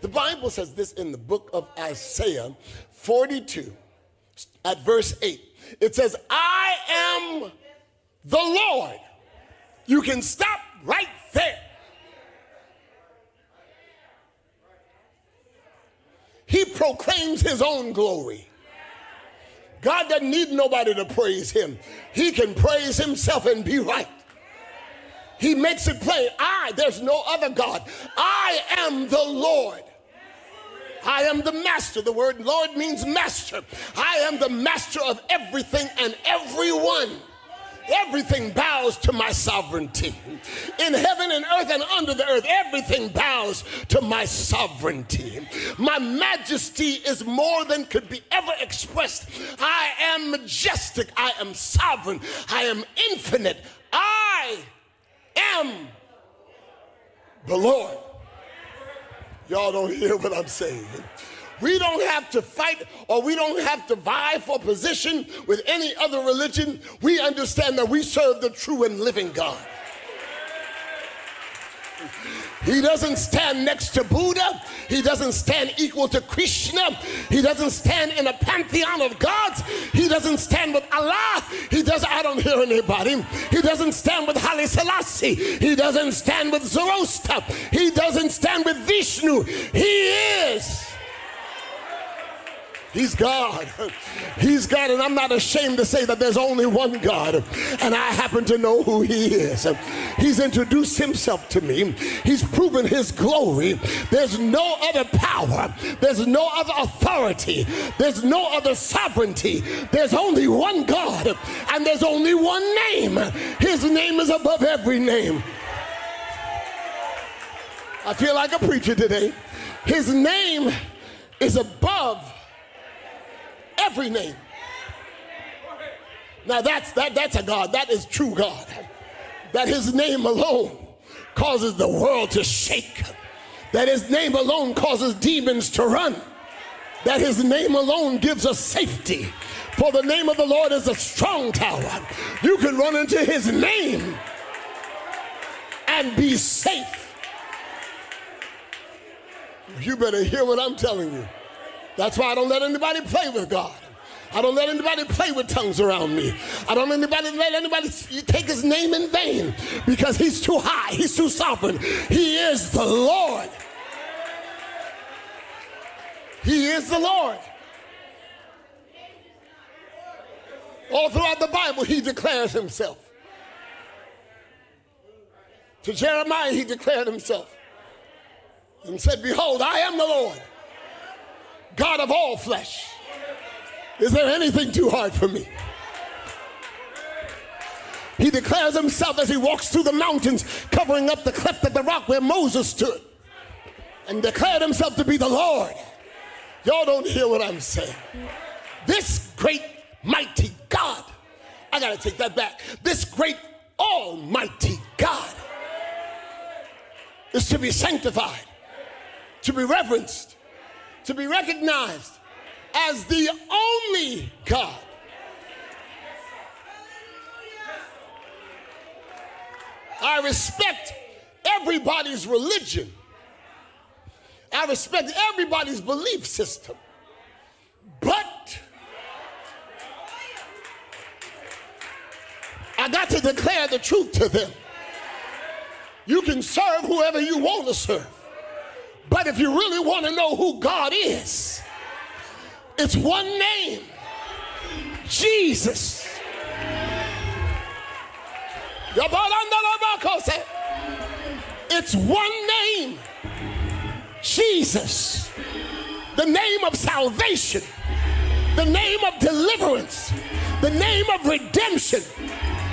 The Bible says this in the book of Isaiah 42 at verse 8. It says, I am the Lord. You can stop right there. He proclaims his own glory. God doesn't need nobody to praise him. He can praise himself and be right. He makes it plain. There's no other God. I am the Lord. I am the master. The word Lord means master. I am the master of everything and everyone. Everything bows to my sovereignty. In heaven and earth and under the earth, everything bows to my sovereignty. My majesty is more than could be ever expressed. I am majestic. I am sovereign. I am infinite. I am the Lord. Y'all don't hear what I'm saying. We don't have to fight, or we don't have to vie for position with any other religion. We understand that we serve the true and living God. He doesn't stand next to Buddha. He doesn't stand equal to Krishna. He doesn't stand in a pantheon of gods. He doesn't stand with Allah. I don't hear anybody. He doesn't stand with Haile Selassie. He doesn't stand with Zoroaster. He doesn't stand with Vishnu. He's God. He's God, and I'm not ashamed to say that there's only one God, and I happen to know who he is. He's introduced himself to me. He's proven his glory. There's no other power. There's no other authority. There's no other sovereignty. There's only one God, and there's only one name. His name is above every name. I feel like a preacher today. His name is above every name. Now that's a God. That is true God. That his name alone causes the world to shake. That his name alone causes demons to run. That his name alone gives us safety. For the name of the Lord is a strong tower. You can run into his name and be safe. You better hear what I'm telling you. That's why I don't let anybody play with God. I don't let anybody play with tongues around me. I don't let anybody take his name in vain, because he's too high. He's too sovereign. He is the Lord. He is the Lord. All throughout the Bible, he declares himself. To Jeremiah, he declared himself and said, behold, I am the Lord, God of all flesh. Is there anything too hard for me? He declares himself as he walks through the mountains, covering up the cleft of the rock where Moses stood, and declared himself to be the Lord. Y'all don't hear what I'm saying. This great, mighty God. I gotta take that back. This great, almighty God is to be sanctified, to be reverenced, to be recognized as the only God. I respect everybody's religion. I respect everybody's belief system. But I got to declare the truth to them. You can serve whoever you want to serve. But if you really want to know who God is, it's one name: Jesus. It's one name: Jesus. The name of salvation, the name of deliverance, the name of redemption,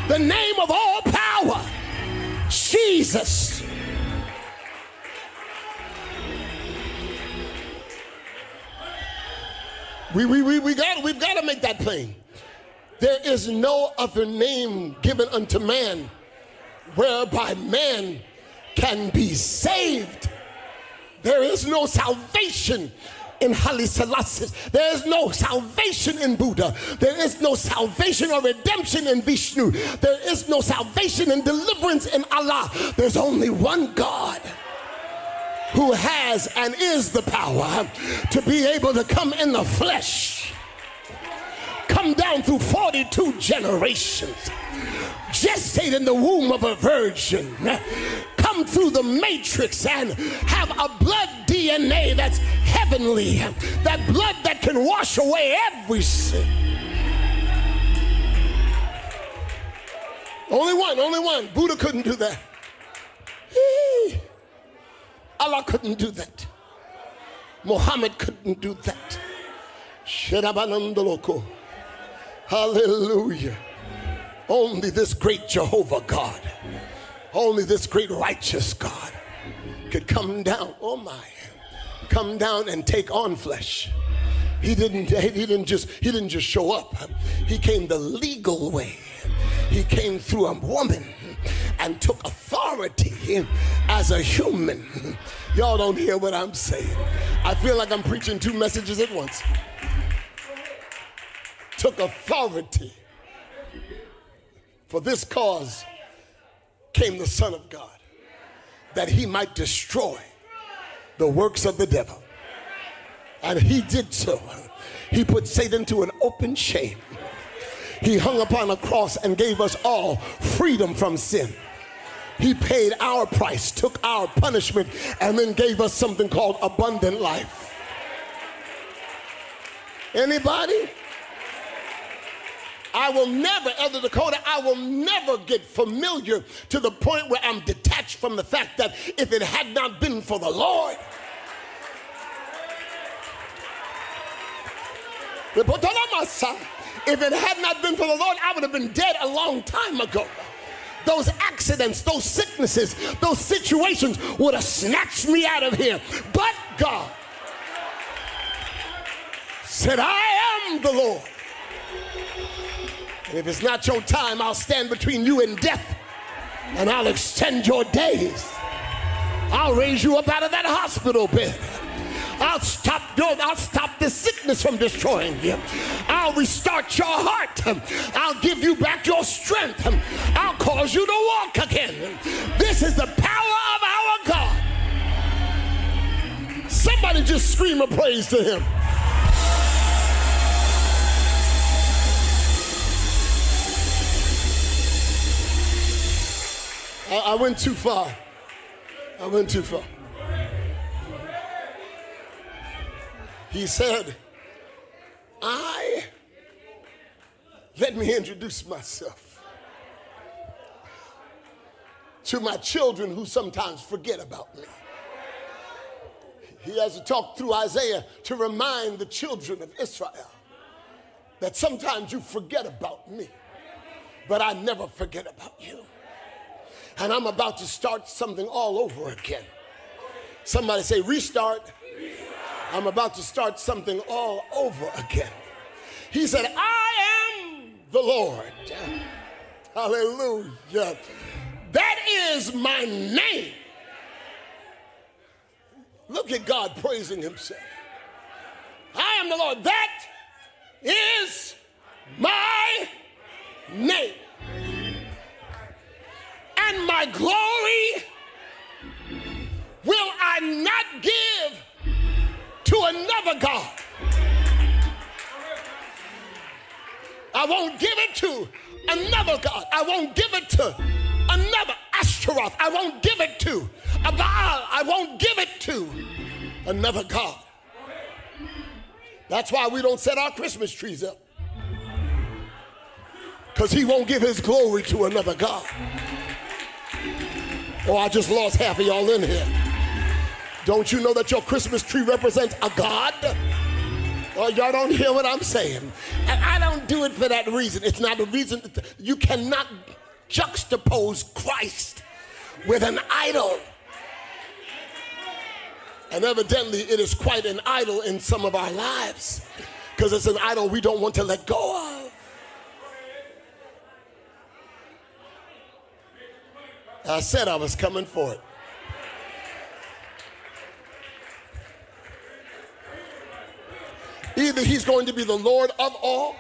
the name of all power, Jesus. We've got to make that plain. There is no other name given unto man whereby man can be saved. There is no salvation in Haile Selassie. There is no salvation in Buddha. There is no salvation or redemption in Vishnu. There is no salvation and deliverance in Allah. There's only one God. who has and is the power to be able to come in the flesh, come down through 42 generations, gestate in the womb of a virgin, come through the matrix and have a blood DNA that's heavenly, that blood that can wash away every sin. Only one. Buddha couldn't do that. Allah couldn't do that. Muhammad couldn't do that. Hallelujah. Only this great Jehovah God, only this great righteous God could come down, oh my, come down and take on flesh. He didn't just show up. He came the legal way. He came through a woman and took authority as a human. Y'all don't hear what I'm saying. I feel like I'm preaching two messages at once. Took authority. For this cause came the Son of God, that he might destroy the works of the devil. And he did so. He put Satan to an open shame. He hung upon a cross and gave us all freedom from sin. He paid our price, took our punishment, and then gave us something called abundant life. Anybody? I will never, Elder Dakota, I will never get familiar to the point where I'm detached from the fact that if it had not been for the Lord. If it had not been for the Lord, I would have been dead a long time ago. Those accidents, those sicknesses, those situations would have snatched me out of here. But God said, I am the Lord. And if it's not your time, I'll stand between you and death, and I'll extend your days. I'll raise you up out of that hospital bed. I'll stop this sickness from destroying you. I'll restart your heart. I'll give you back your strength. I'll cause you to walk again. This is the power of our God. Somebody just scream a praise to him. I went too far. He said, let me introduce myself to my children who sometimes forget about me. He has to talk through Isaiah to remind the children of Israel that sometimes you forget about me, but I never forget about you. And I'm about to start something all over again. Somebody say, restart. I'm about to start something all over again. He said, I am the Lord. Hallelujah. That is my name. Look at God praising himself. I am the Lord. That is my name. And my glory will I not give to another God. I won't give it to another God. I won't give it to another Ashtaroth. I won't give it to Aba'al. I won't give it to another God. That's why we don't set our Christmas trees up, because he won't give his glory to another God. Oh, I just lost half of y'all in here. Don't you know that your Christmas tree represents a God? Oh, y'all don't hear what I'm saying. And I don't do it for that reason. It's not a reason. You cannot juxtapose Christ with an idol. And evidently, it is quite an idol in some of our lives, because it's an idol we don't want to let go of. I said I was coming for it. Either he's going to be the Lord of all,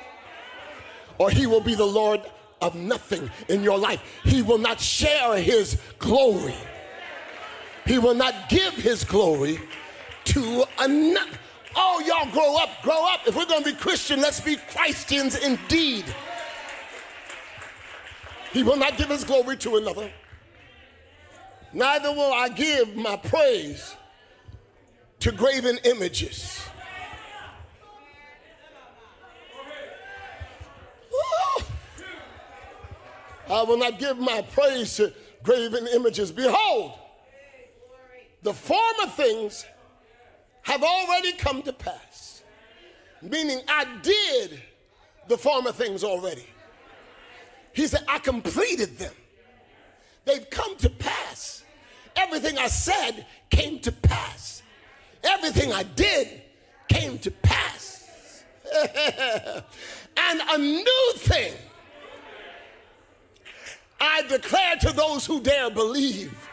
or he will be the Lord of nothing in your life. He will not share his glory. He will not give his glory to another. Oh, y'all grow up, grow up. If we're going to be Christian, let's be Christians indeed. He will not give his glory to another. Neither will I give my praise to graven images. Ooh. I will not give my praise to graven images. Behold, the former things have already come to pass. Meaning I did the former things already. He said, I completed them. They've come to pass. Everything I said came to pass. Everything I did came to pass. And a new thing I declare to those who dare believe.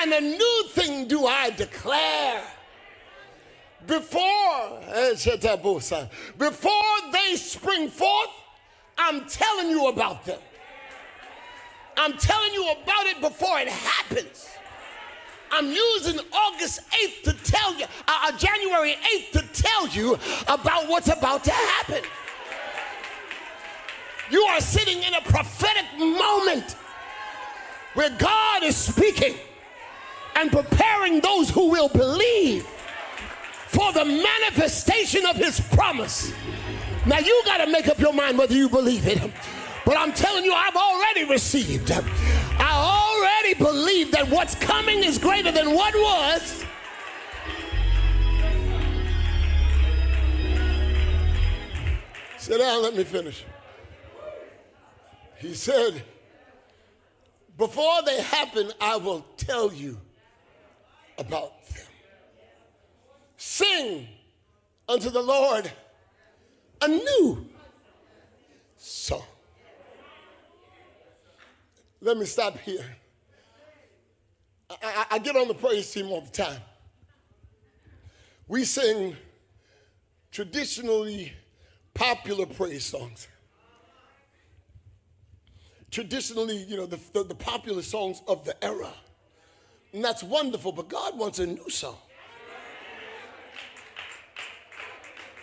And a new thing do I declare. Before they spring forth, I'm telling you about them. I'm telling you about it before it happens. I'm using August 8th to tell you, January 8th to tell you about what's about to happen. You are sitting in a prophetic moment where God is speaking and preparing those who will believe for the manifestation of his promise. Now you gotta make up your mind whether you believe it. But I'm telling you, I've already received. I already believe that what's coming is greater than what was. Sit down, let me finish. He said, before they happen, I will tell you about them. Sing unto the Lord a new song. Let me stop here. I get on the praise team all the time. We sing traditionally popular praise songs. Traditionally, you know, the popular songs of the era. And that's wonderful, but God wants a new song.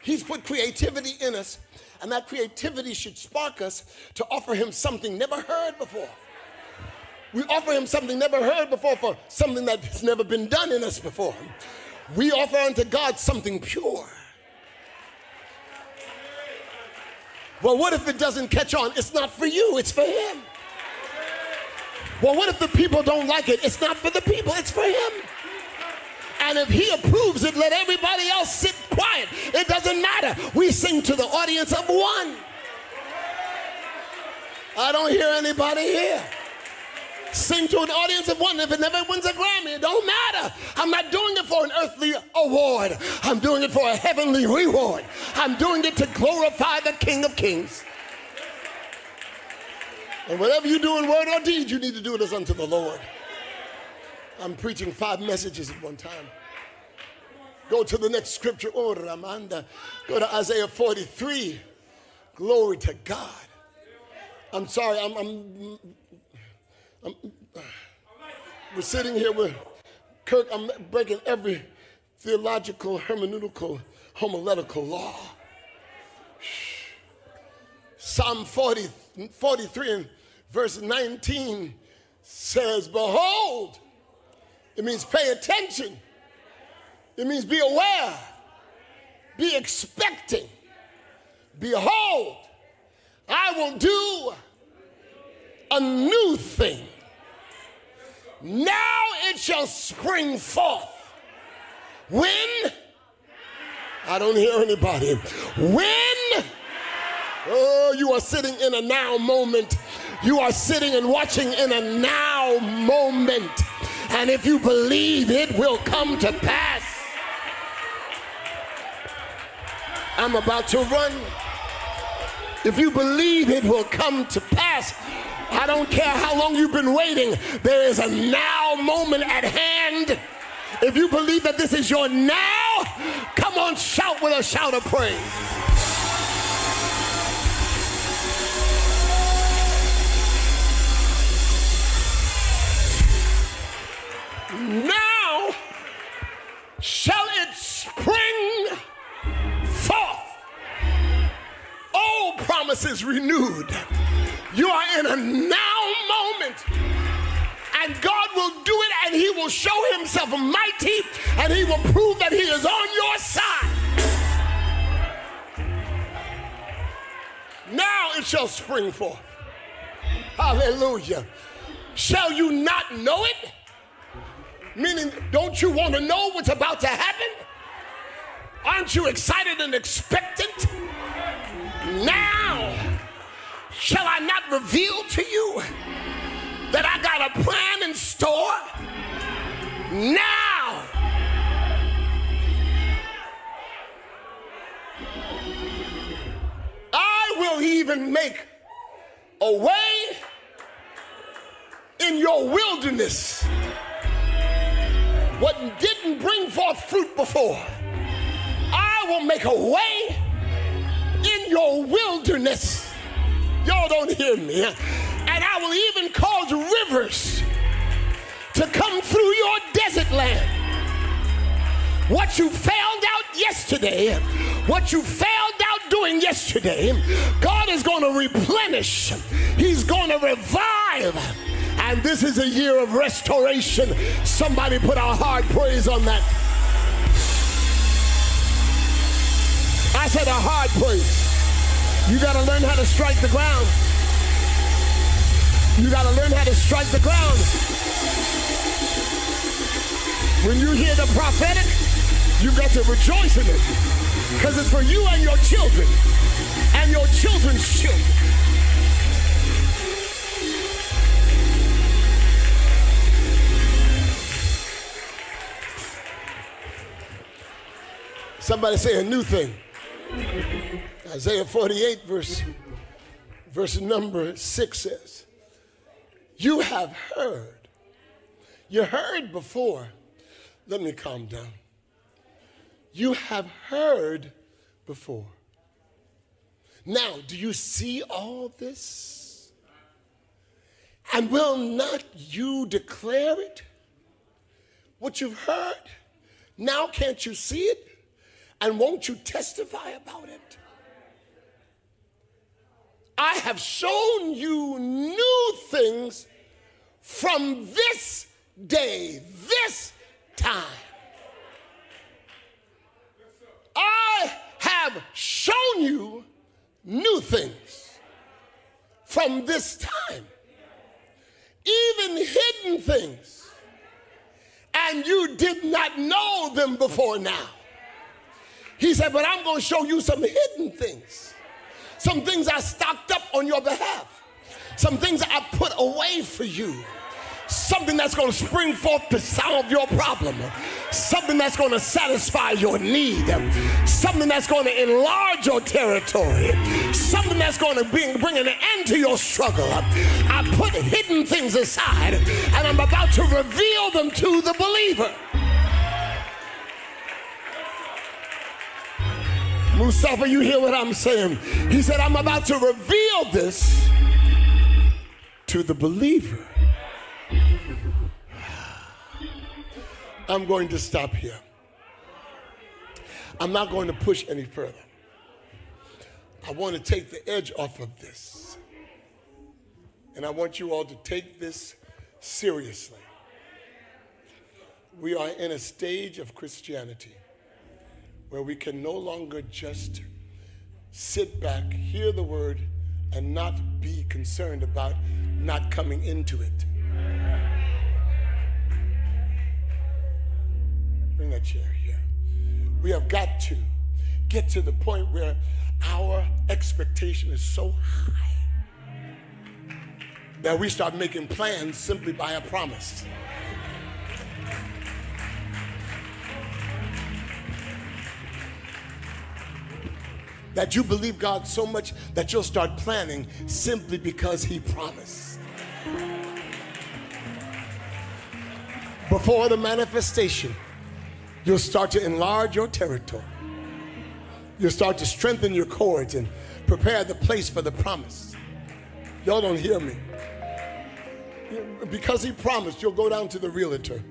He's put creativity in us, and that creativity should spark us to offer him something never heard before. We offer him something never heard before for something that has never been done in us before. We offer unto God something pure. Well, what if it doesn't catch on? It's not for you, it's for him. Well, what if the people don't like it? It's not for the people, it's for him. And if he approves it, let everybody else sit quiet. It doesn't matter. We sing to the audience of one. I don't hear anybody here. Sing to an audience of one. If it never wins a Grammy, it don't matter. I'm not doing it for an earthly award. I'm doing it for a heavenly reward. I'm doing it to glorify the King of Kings. And whatever you do in word or deed, you need to do it as unto the Lord. I'm preaching 5 messages at one time. Go to the next scripture. Oh, Ramanda. Go to Isaiah 43. Glory to God. I'm sorry, we're sitting here with Kirk. I'm breaking every theological, hermeneutical, homiletical law. Psalm 43 and verse 19 says, behold. It means pay attention. It means be aware. Be expecting. Behold, I will do a new thing. Now it shall spring forth. When? I don't hear anybody. When? Oh, you are sitting in a now moment. You are sitting and watching in a now moment. And if you believe, it will come to pass. I'm about to run. If you believe, it will come to pass. I don't care how long you've been waiting. There is a now moment at hand. If you believe that this is your now, come on, shout with a shout of praise. is renewed. You are in a now moment. And God will do it, and he will show himself mighty, and he will prove that he is on your side. Now it shall spring forth. Hallelujah. Shall you not know it? Meaning, don't you want to know what's about to happen? Aren't you excited and expectant? Now, shall I not reveal to you that I got a plan in store? Now. I will even make a way in your wilderness. What didn't bring forth fruit before, I will make a way in your wilderness. Y'all don't hear me. And I will even cause rivers to come through your desert land. What you found out yesterday, what you found out doing yesterday, God is going to replenish. He's going to revive. And this is a year of restoration. Somebody put a hard praise on that. I said a hard praise. You got to learn how to strike the ground. You got to learn how to strike the ground. When you hear the prophetic, you got to rejoice in it. Because it's for you and your children. And your children's children. Somebody say a new thing. Isaiah 48 verse number 6 says, you have heard. You heard before. Let me calm down. You have heard before. Now, do you see all this? And will not you declare it? What you've heard, now can't you see it? And won't you testify about it? I have shown you new things from this day, this time. I have shown you new things from this time, even hidden things, and you did not know them before now. He said, but I'm going to show you some hidden things. Some things I stocked up on your behalf. Some things I put away for you. Something that's going to spring forth to solve your problem. Something that's going to satisfy your need. Something that's going to enlarge your territory. Something that's going to bring an end to your struggle. I put hidden things aside, and I'm about to reveal them to the believer. Mustafa, you hear what I'm saying? He said, I'm about to reveal this to the believer. I'm going to stop here. I'm not going to push any further. I want to take the edge off of this. And I want you all to take this seriously. We are in a stage of Christianity where we can no longer just sit back, hear the word, and not be concerned about not coming into it. Bring that chair here. We have got to get to the point where our expectation is so high that we start making plans simply by a promise. That you believe God so much that you'll start planning simply because he promised. Before the manifestation, you'll start to enlarge your territory. You'll start to strengthen your cords and prepare the place for the promise. Y'all don't hear me. Because he promised, you'll go down to the realtor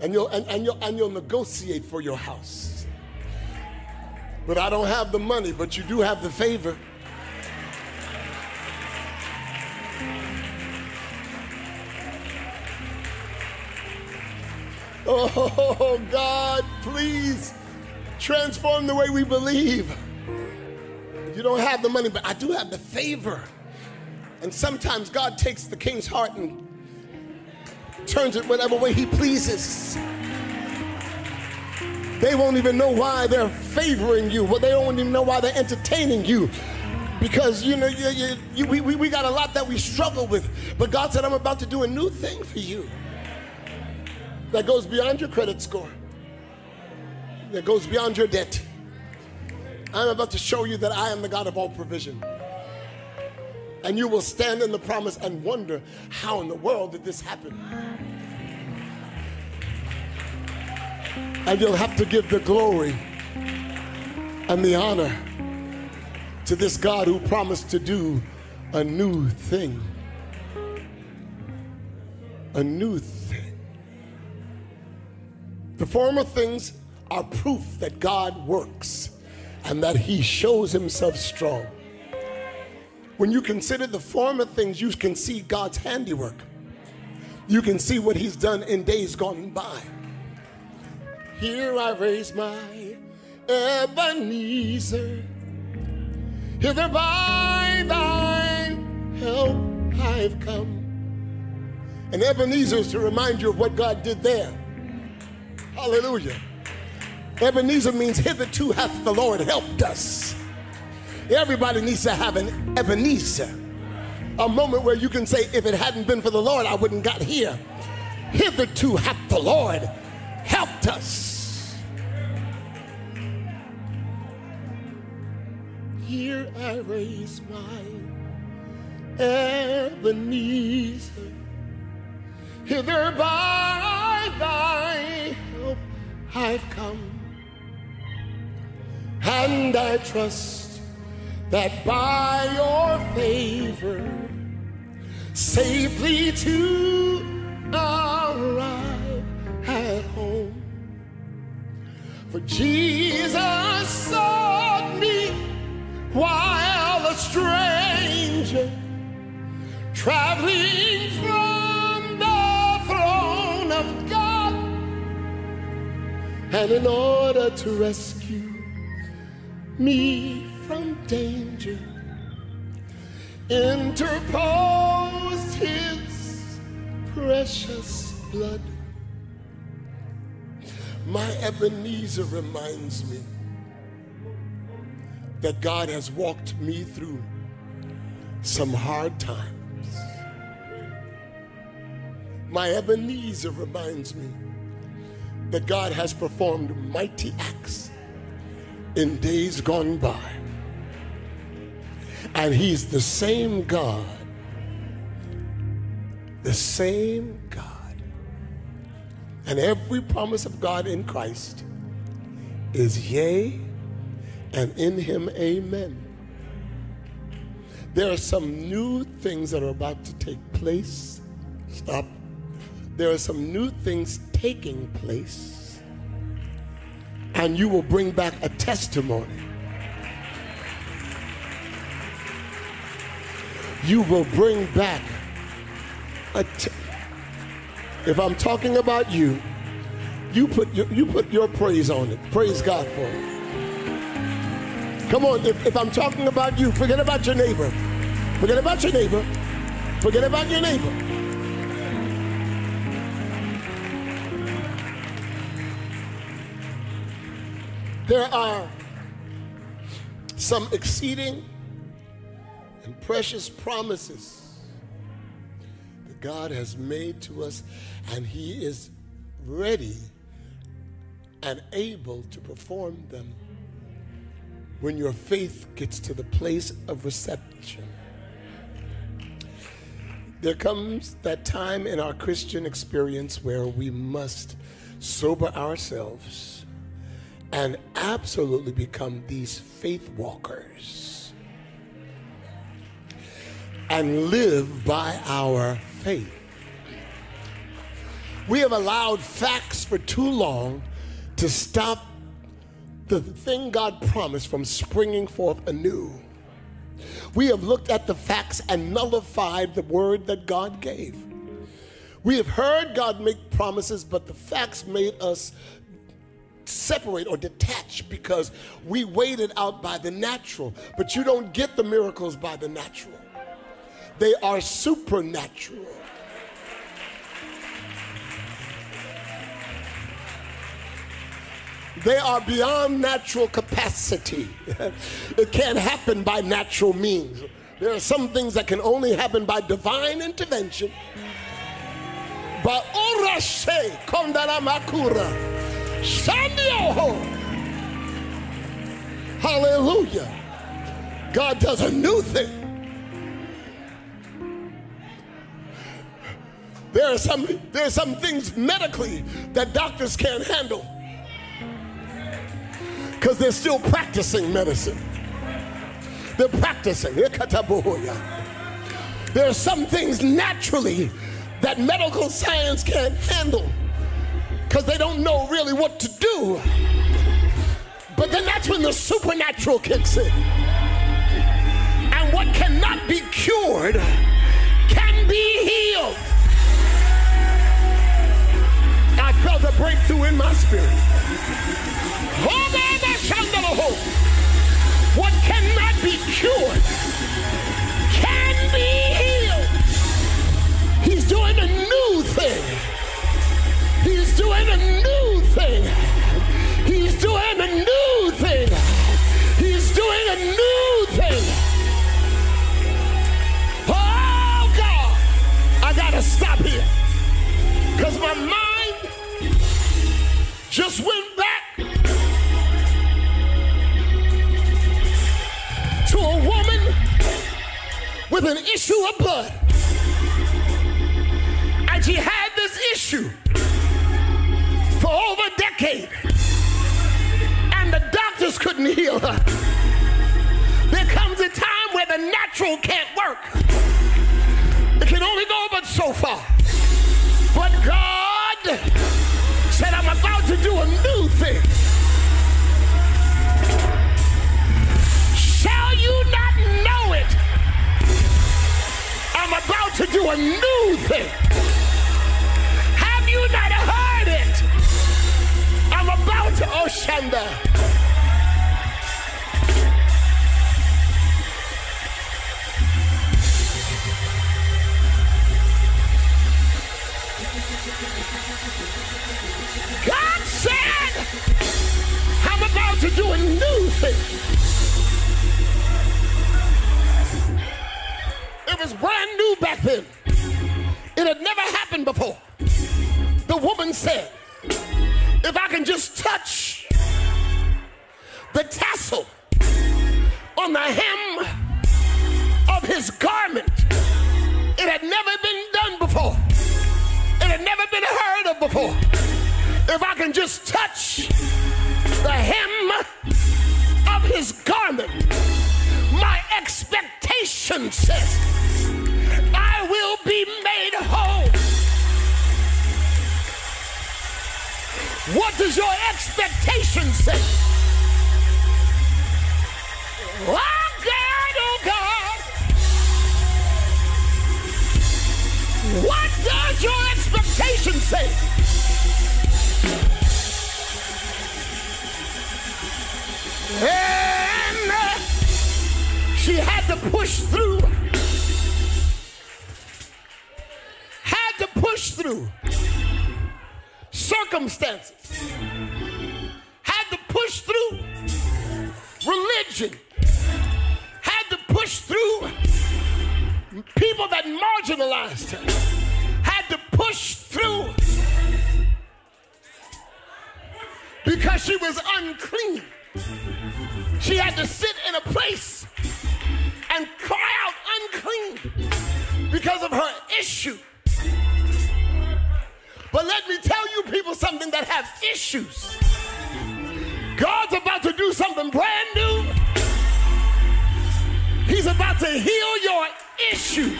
and you'll negotiate for your house. But I don't have the money, but you do have the favor. Oh, God, please transform the way we believe. You don't have the money, but I do have the favor. And sometimes God takes the king's heart and turns it whatever way he pleases. They won't even know why they're favoring you. Well, they don't even know why they're entertaining you. Because, you know, we got a lot that we struggle with. But God said, I'm about to do a new thing for you that goes beyond your credit score, that goes beyond your debt. I'm about to show you that I am the God of all provision. And you will stand in the promise and wonder, how in the world did this happen? And you'll have to give the glory and the honor to this God who promised to do a new thing. A new thing. The former things are proof that God works and that he shows himself strong. When you consider the former things, you can see God's handiwork. You can see what he's done in days gone by. Here I raise my Ebenezer, hither by thine help I've come. And Ebenezer is to remind you of what God did there. Hallelujah. Ebenezer means hitherto hath the Lord helped us. Everybody needs to have an Ebenezer, a moment where you can say, if it hadn't been for the Lord, I wouldn't got here. Hitherto hath the Lord helped us. Here I raise my Ebenezer, hither by thy help I've come, and I trust that by your favor safely to arrive at home. For Jesus sought me while a stranger, traveling from the throne of God, and in order to rescue me from danger, interposed his precious blood. My Ebenezer reminds me that God has walked me through some hard times. My Ebenezer reminds me that God has performed mighty acts in days gone by. And he's the same God, and every promise of God in Christ is yea, and in him amen. There are some new things that are about to take place. Stop. There are some new things taking place, and you will bring back a testimony. You will bring back a if I'm talking about you, you put your praise on it. Praise God for it. Come on, if I'm talking about you, forget about your neighbor. Forget about your neighbor. Forget about your neighbor. There are some exceeding and precious promises that God has made to us, and he is ready and able to perform them when your faith gets to the place of reception. There comes that time in our Christian experience where we must sober ourselves and absolutely become these faith walkers and live by our faith. We have allowed facts for too long to stop the thing God promised from springing forth anew. We have looked at the facts and nullified the word that God gave. We have heard God make promises, but the facts made us separate or detach because we waited out by the natural. But you don't get the miracles by the natural. They are supernatural. They are beyond natural capacity. It can't happen by natural means. There are some things that can only happen by divine intervention. Hallelujah. God does a new thing. There are some things medically that doctors can't handle because they're still practicing medicine. They're practicing. There are some things naturally that medical science can't handle because they don't know really what to do. But then that's when the supernatural kicks in. And what cannot be cured can be healed. I felt a breakthrough in my spirit. What cannot be cured can be healed. He's doing a new thing. He's doing a new thing. He's doing a new thing. He's doing a new thing. Oh God, I gotta stop here because my mind just went back to a woman with an issue of blood. And she had this issue for over a decade. And the doctors couldn't heal her. There comes a time where the natural can't work. It can only go but so far. But God said, I'm about to do a new thing. Shall you not know it? I'm about to do a new thing. Have you not heard it? I'm about to, oh Shanda. God said, I'm about to do a new thing. It was brand new back then. It had never happened before. The woman said, if I can just touch the tassel on the hem of his garment, it had never been done before. It had never been heard of before. If I can just touch the hem of his garment, my expectation says, I will be made whole. What does your expectation say? Oh God. What does your expectation say? And she had to push through. Had to push through circumstances. Had to push through religion. Had to push through people that marginalized her. Had to push through because she was unclean. She had to sit in a place and cry out unclean because of her issue. But let me tell you people something that have issues. God's about to do something brand new. He's about to heal your issues.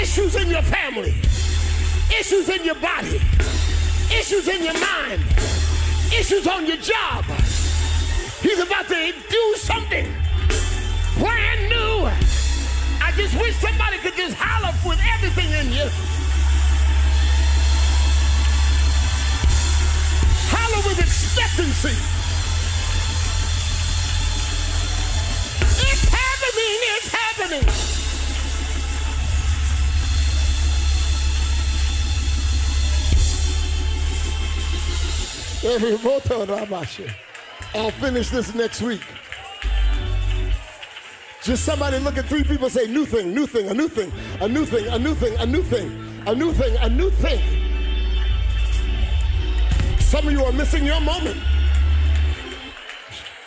Issues in your family. Issues in your body. Issues in your mind. Issues on your job. He's about to do something brand new. I just wish somebody could just holler with everything in you. I'll finish this next week. Just somebody look at three people and say, new thing, new thing, a new thing, a new thing, a new thing, a new thing, a new thing, a new thing. Some of you are missing your moment.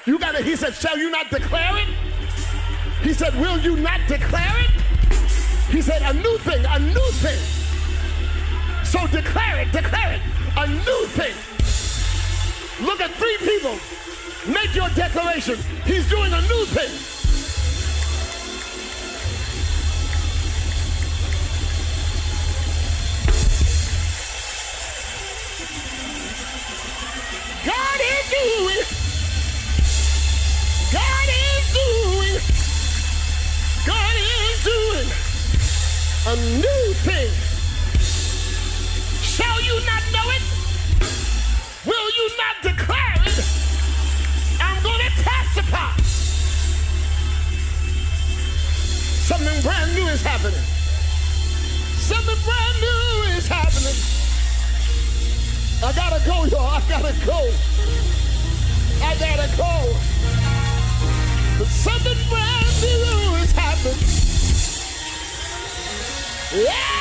You got it. He said, shall you not declare it? He said, will you not declare it? He said, a new thing, a new thing. So declare it, a new thing. Look at three people. Make your declaration. He's doing a new thing. God is doing. God is doing. God is doing a new thing. Shall you not know it? Will you not declare it? I'm going to testify. Something brand new is happening. Something brand new is happening. I gotta go, y'all. I gotta go. But something brand new is happening. Yeah!